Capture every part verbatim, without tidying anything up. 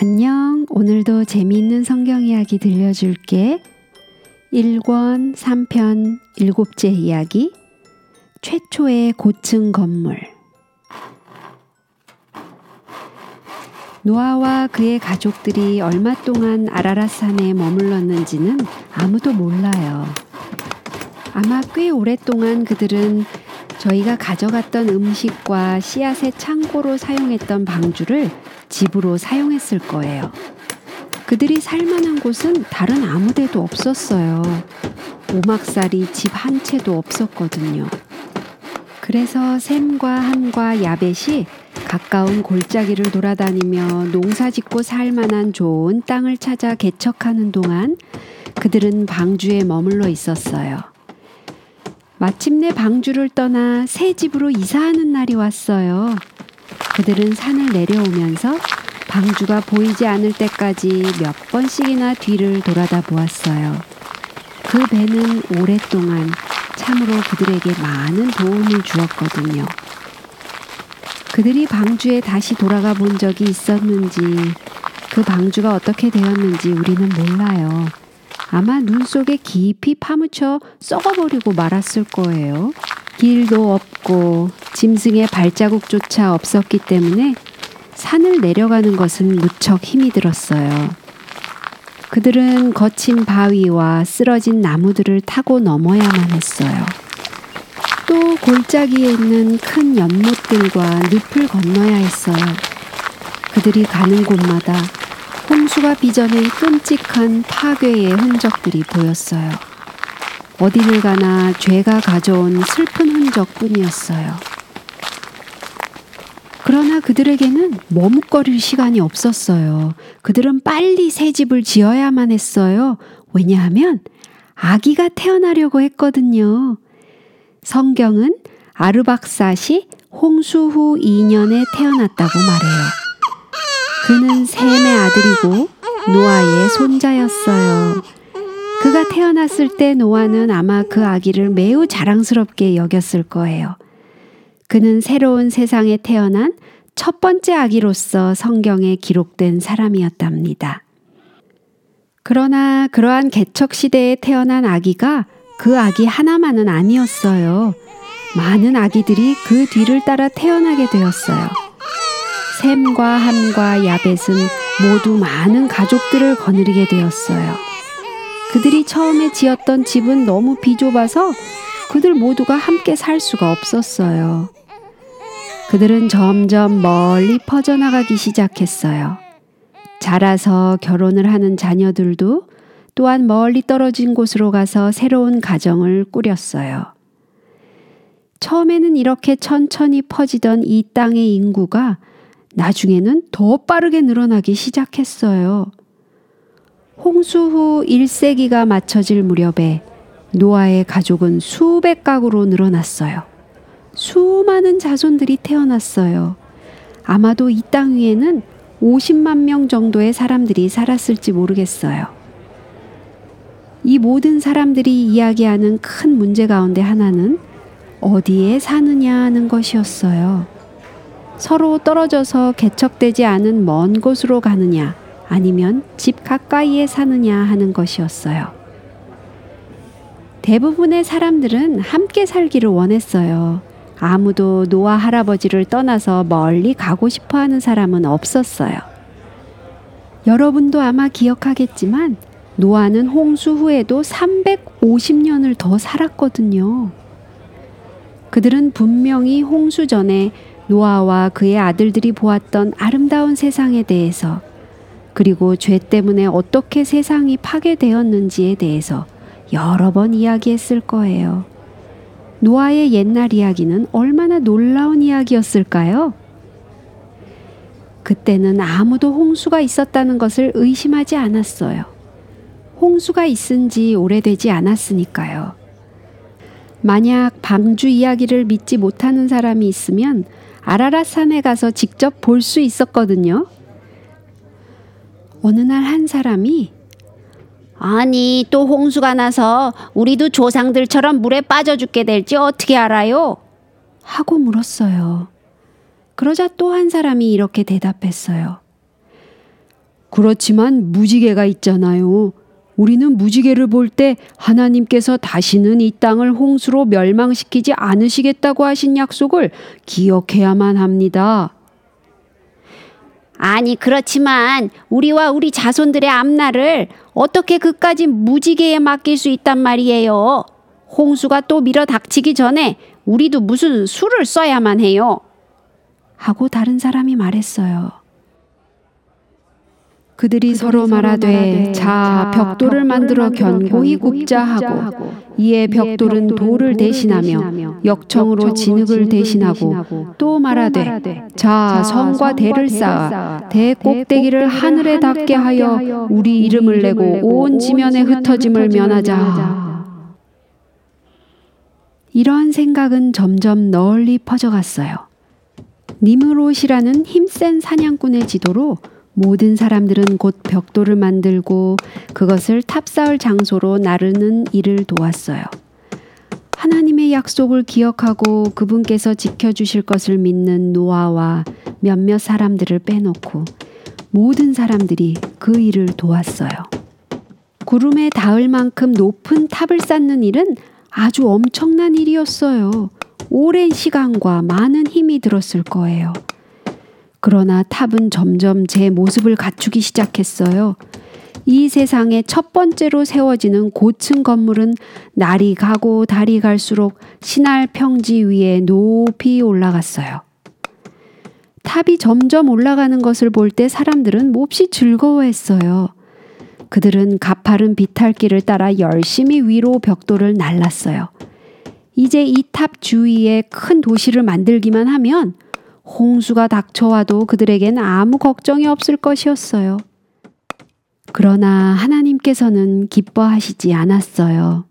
안녕, 오늘도 재미있는 성경이야기 들려줄게. 일 권 삼 편 일곱째 이야기, 최초의 고층 건물. 노아와 그의 가족들이 얼마 동안 아라랏산에 머물렀는지는 아무도 몰라요. 아마 꽤 오랫동안 그들은 저희가 가져갔던 음식과 씨앗의 창고로 사용했던 방주를 집으로 사용했을 거예요. 그들이 살만한 곳은 다른 아무 데도 없었어요. 오막살이 집 한 채도 없었거든요. 그래서 샘과 함과 야벳이 가까운 골짜기를 돌아다니며 농사짓고 살만한 좋은 땅을 찾아 개척하는 동안 그들은 방주에 머물러 있었어요. 마침내 방주를 떠나 새 집으로 이사하는 날이 왔어요. 그들은 산을 내려오면서 방주가 보이지 않을 때까지 몇 번씩이나 뒤를 돌아다 보았어요. 그 배는 오랫동안 참으로 그들에게 많은 도움을 주었거든요. 그들이 방주에 다시 돌아가 본 적이 있었는지, 그 방주가 어떻게 되었는지 우리는 몰라요. 아마 눈 속에 깊이 파묻혀 썩어버리고 말았을 거예요. 길도 없고 짐승의 발자국조차 없었기 때문에 산을 내려가는 것은 무척 힘이 들었어요. 그들은 거친 바위와 쓰러진 나무들을 타고 넘어야만 했어요. 또 골짜기에 있는 큰 연못들과 늪을 건너야 했어요. 그들이 가는 곳마다 홍수가 빚어낸 끔찍한 파괴의 흔적들이 보였어요. 어디를 가나 죄가 가져온 슬픈 흔적뿐이었어요. 그러나 그들에게는 머뭇거릴 시간이 없었어요. 그들은 빨리 새 집을 지어야만 했어요. 왜냐하면 아기가 태어나려고 했거든요. 성경은 아르박사시 홍수 후 이 년에 태어났다고 말해요. 그는 셈의 아들이고 노아의 손자였어요. 그가 태어났을 때 노아는 아마 그 아기를 매우 자랑스럽게 여겼을 거예요. 그는 새로운 세상에 태어난 첫 번째 아기로서 성경에 기록된 사람이었답니다. 그러나 그러한 개척 시대에 태어난 아기가 그 아기 하나만은 아니었어요. 많은 아기들이 그 뒤를 따라 태어나게 되었어요. 셈과 함과 야벳은 모두 많은 가족들을 거느리게 되었어요. 그들이 처음에 지었던 집은 너무 비좁아서 그들 모두가 함께 살 수가 없었어요. 그들은 점점 멀리 퍼져나가기 시작했어요. 자라서 결혼을 하는 자녀들도 또한 멀리 떨어진 곳으로 가서 새로운 가정을 꾸렸어요. 처음에는 이렇게 천천히 퍼지던 이 땅의 인구가 나중에는 더 빠르게 늘어나기 시작했어요. 홍수 후 일 세기가 마쳐질 무렵에 노아의 가족은 수백 가구로 늘어났어요. 수많은 자손들이 태어났어요. 아마도 이 땅 위에는 오십만 명 정도의 사람들이 살았을지 모르겠어요. 이 모든 사람들이 이야기하는 큰 문제 가운데 하나는 어디에 사느냐 하는 것이었어요. 서로 떨어져서 개척되지 않은 먼 곳으로 가느냐, 아니면 집 가까이에 사느냐 하는 것이었어요. 대부분의 사람들은 함께 살기를 원했어요. 아무도 노아 할아버지를 떠나서 멀리 가고 싶어 하는 사람은 없었어요. 여러분도 아마 기억하겠지만 노아는 홍수 후에도 삼백오십 년을 더 살았거든요. 그들은 분명히 홍수 전에 노아와 그의 아들들이 보았던 아름다운 세상에 대해서, 그리고 죄 때문에 어떻게 세상이 파괴되었는지에 대해서 여러 번 이야기했을 거예요. 노아의 옛날 이야기는 얼마나 놀라운 이야기였을까요? 그때는 아무도 홍수가 있었다는 것을 의심하지 않았어요. 홍수가 있은 지 오래되지 않았으니까요. 만약 방주 이야기를 믿지 못하는 사람이 있으면 아라랏산에 가서 직접 볼 수 있었거든요. 어느 날 한 사람이 아니 또 홍수가 나서 우리도 조상들처럼 물에 빠져 죽게 될지 어떻게 알아요? 하고 물었어요. 그러자 또 한 사람이 이렇게 대답했어요. 그렇지만 무지개가 있잖아요. 우리는 무지개를 볼 때 하나님께서 다시는 이 땅을 홍수로 멸망시키지 않으시겠다고 하신 약속을 기억해야만 합니다. 아니 그렇지만 우리와 우리 자손들의 앞날을 어떻게 그까지 무지개에 맡길 수 있단 말이에요. 홍수가 또 밀어닥치기 전에 우리도 무슨 수를 써야만 해요. 하고 다른 사람이 말했어요. 그들이, 그들이 서로 말하되, 말하되 자 벽돌을 만들어 견고히 굽자 하고 이에 벽돌은 돌을 대신하며 역청으로 진흙을 대신하고 또 말하되 자 성과 대를 쌓아 대 꼭대기를 하늘에 닿게 하여 우리 이름을 내고 온 지면에 흩어짐을 면하자. 이런 생각은 점점 널리 퍼져갔어요. 니므롯이라는 힘센 사냥꾼의 지도로 모든 사람들은 곧 벽돌을 만들고 그것을 탑사을 장소로 나르는 일을 도왔어요. 하나님의 약속을 기억하고 그분께서 지켜주실 것을 믿는 노아와 몇몇 사람들을 빼놓고 모든 사람들이 그 일을 도왔어요. 구름에 닿을 만큼 높은 탑을 쌓는 일은 아주 엄청난 일이었어요. 오랜 시간과 많은 힘이 들었을 거예요. 그러나 탑은 점점 제 모습을 갖추기 시작했어요. 이 세상에 첫 번째로 세워지는 고층 건물은 날이 가고 달이 갈수록 신할 평지 위에 높이 올라갔어요. 탑이 점점 올라가는 것을 볼 때 사람들은 몹시 즐거워했어요. 그들은 가파른 비탈길을 따라 열심히 위로 벽돌을 날랐어요. 이제 이 탑 주위에 큰 도시를 만들기만 하면 홍수가 닥쳐와도 그들에겐 아무 걱정이 없을 것이었어요. 그러나 하나님께서는 기뻐하시지 않았어요.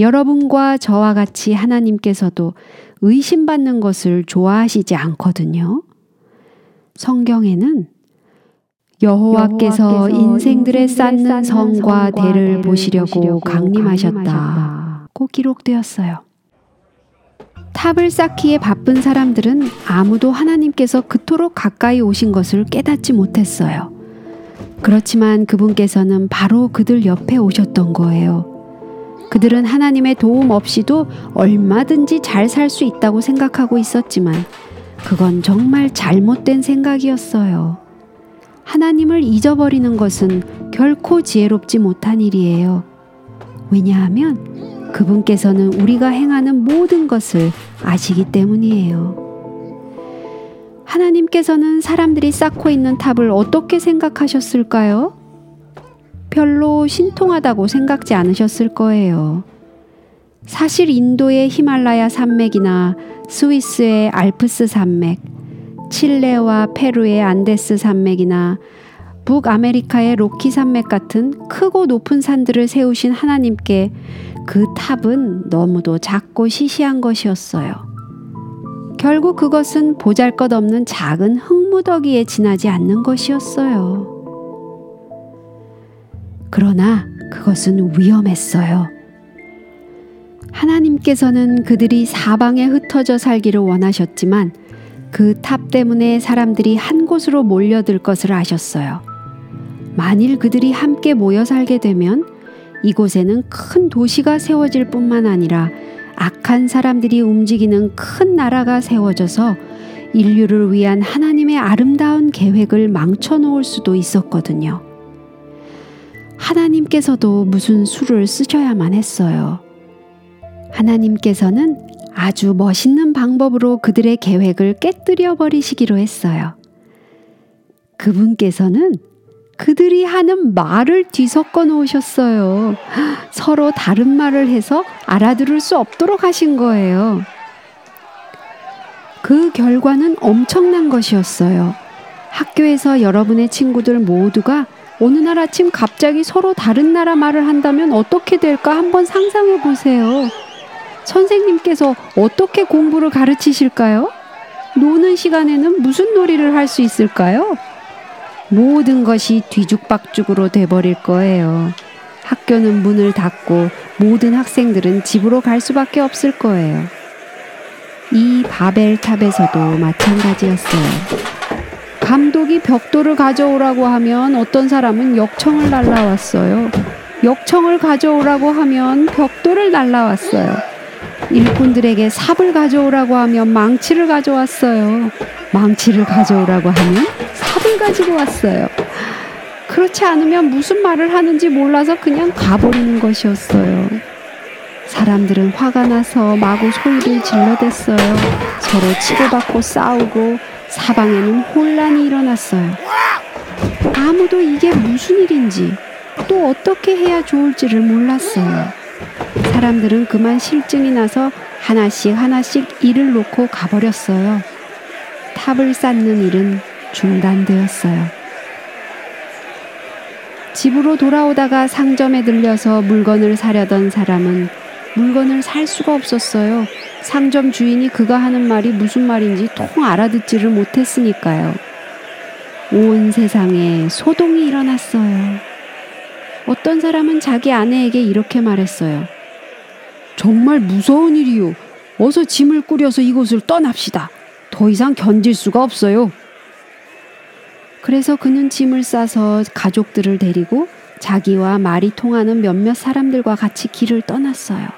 여러분과 저와 같이 하나님께서도 의심받는 것을 좋아하시지 않거든요. 성경에는 여호와께서 인생들의 쌓는 성과 대를 보시려고 강림하셨다고 기록되었어요. 탑을 쌓기에 바쁜 사람들은 아무도 하나님께서 그토록 가까이 오신 것을 깨닫지 못했어요. 그렇지만 그분께서는 바로 그들 옆에 오셨던 거예요. 그들은 하나님의 도움 없이도 얼마든지 잘 살 수 있다고 생각하고 있었지만 그건 정말 잘못된 생각이었어요. 하나님을 잊어버리는 것은 결코 지혜롭지 못한 일이에요. 왜냐하면 그분께서는 우리가 행하는 모든 것을 아시기 때문이에요. 하나님께서는 사람들이 쌓고 있는 탑을 어떻게 생각하셨을까요? 별로 신통하다고 생각지 않으셨을 거예요. 사실 인도의 히말라야 산맥이나 스위스의 알프스 산맥, 칠레와 페루의 안데스 산맥이나 북아메리카의 로키 산맥 같은 크고 높은 산들을 세우신 하나님께 그 탑은 너무도 작고 시시한 것이었어요. 결국 그것은 보잘것없는 작은 흙무더기에 지나지 않는 것이었어요. 그러나 그것은 위험했어요. 하나님께서는 그들이 사방에 흩어져 살기를 원하셨지만 그 탑 때문에 사람들이 한 곳으로 몰려들 것을 아셨어요. 만일 그들이 함께 모여 살게 되면 이곳에는 큰 도시가 세워질 뿐만 아니라 악한 사람들이 움직이는 큰 나라가 세워져서 인류를 위한 하나님의 아름다운 계획을 망쳐놓을 수도 있었거든요. 하나님께서도 무슨 수를 쓰셔야만 했어요. 하나님께서는 아주 멋있는 방법으로 그들의 계획을 깨뜨려 버리시기로 했어요. 그분께서는 그들이 하는 말을 뒤섞어 놓으셨어요. 서로 다른 말을 해서 알아들을 수 없도록 하신 거예요. 그 결과는 엄청난 것이었어요. 학교에서 여러분의 친구들 모두가 어느 날 아침 갑자기 서로 다른 나라 말을 한다면 어떻게 될까 한번 상상해 보세요. 선생님께서 어떻게 공부를 가르치실까요? 노는 시간에는 무슨 놀이를 할 수 있을까요? 모든 것이 뒤죽박죽으로 돼버릴 거예요. 학교는 문을 닫고 모든 학생들은 집으로 갈 수밖에 없을 거예요. 이 바벨탑에서도 마찬가지였어요. 감독이 벽돌을 가져오라고 하면 어떤 사람은 역청을 날라왔어요. 역청을 가져오라고 하면 벽돌을 날라왔어요. 일꾼들에게 삽을 가져오라고 하면 망치를 가져왔어요. 망치를 가져오라고 하면 삽을 가지고 왔어요. 그렇지 않으면 무슨 말을 하는지 몰라서 그냥 가버리는 것이었어요. 사람들은 화가 나서 마구 소리를 질러댔어요. 서로 치고받고 싸우고 사방에는 혼란이 일어났어요. 아무도 이게 무슨 일인지 또 어떻게 해야 좋을지를 몰랐어요. 사람들은 그만 실증이 나서 하나씩 하나씩 일을 놓고 가버렸어요. 탑을 쌓는 일은 중단되었어요. 집으로 돌아오다가 상점에 들려서 물건을 사려던 사람은 물건을 살 수가 없었어요. 상점 주인이 그가 하는 말이 무슨 말인지 통 알아듣지를 못했으니까요. 온 세상에 소동이 일어났어요. 어떤 사람은 자기 아내에게 이렇게 말했어요. 정말 무서운 일이요. 어서 짐을 꾸려서 이곳을 떠납시다. 더 이상 견딜 수가 없어요. 그래서 그는 짐을 싸서 가족들을 데리고 자기와 말이 통하는 몇몇 사람들과 같이 길을 떠났어요.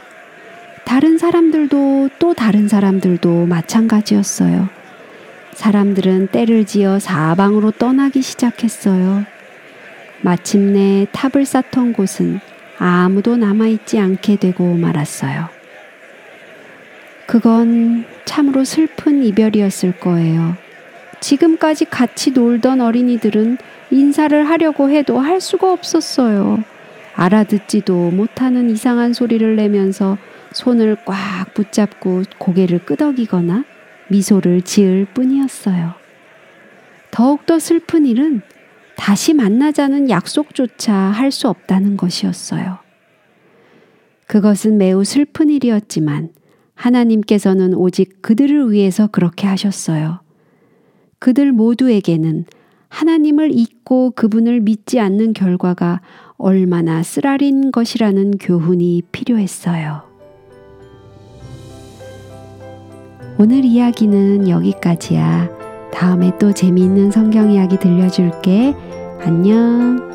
다른 사람들도 또 다른 사람들도 마찬가지였어요. 사람들은 때를 지어 사방으로 떠나기 시작했어요. 마침내 탑을 쌓던 곳은 아무도 남아있지 않게 되고 말았어요. 그건 참으로 슬픈 이별이었을 거예요. 지금까지 같이 놀던 어린이들은 인사를 하려고 해도 할 수가 없었어요. 알아듣지도 못하는 이상한 소리를 내면서 손을 꽉 붙잡고 고개를 끄덕이거나 미소를 지을 뿐이었어요. 더욱더 슬픈 일은 다시 만나자는 약속조차 할 수 없다는 것이었어요. 그것은 매우 슬픈 일이었지만 하나님께서는 오직 그들을 위해서 그렇게 하셨어요. 그들 모두에게는 하나님을 잊고 그분을 믿지 않는 결과가 얼마나 쓰라린 것이라는 교훈이 필요했어요. 오늘 이야기는 여기까지야. 다음에 또 재미있는 성경 이야기 들려줄게. 안녕.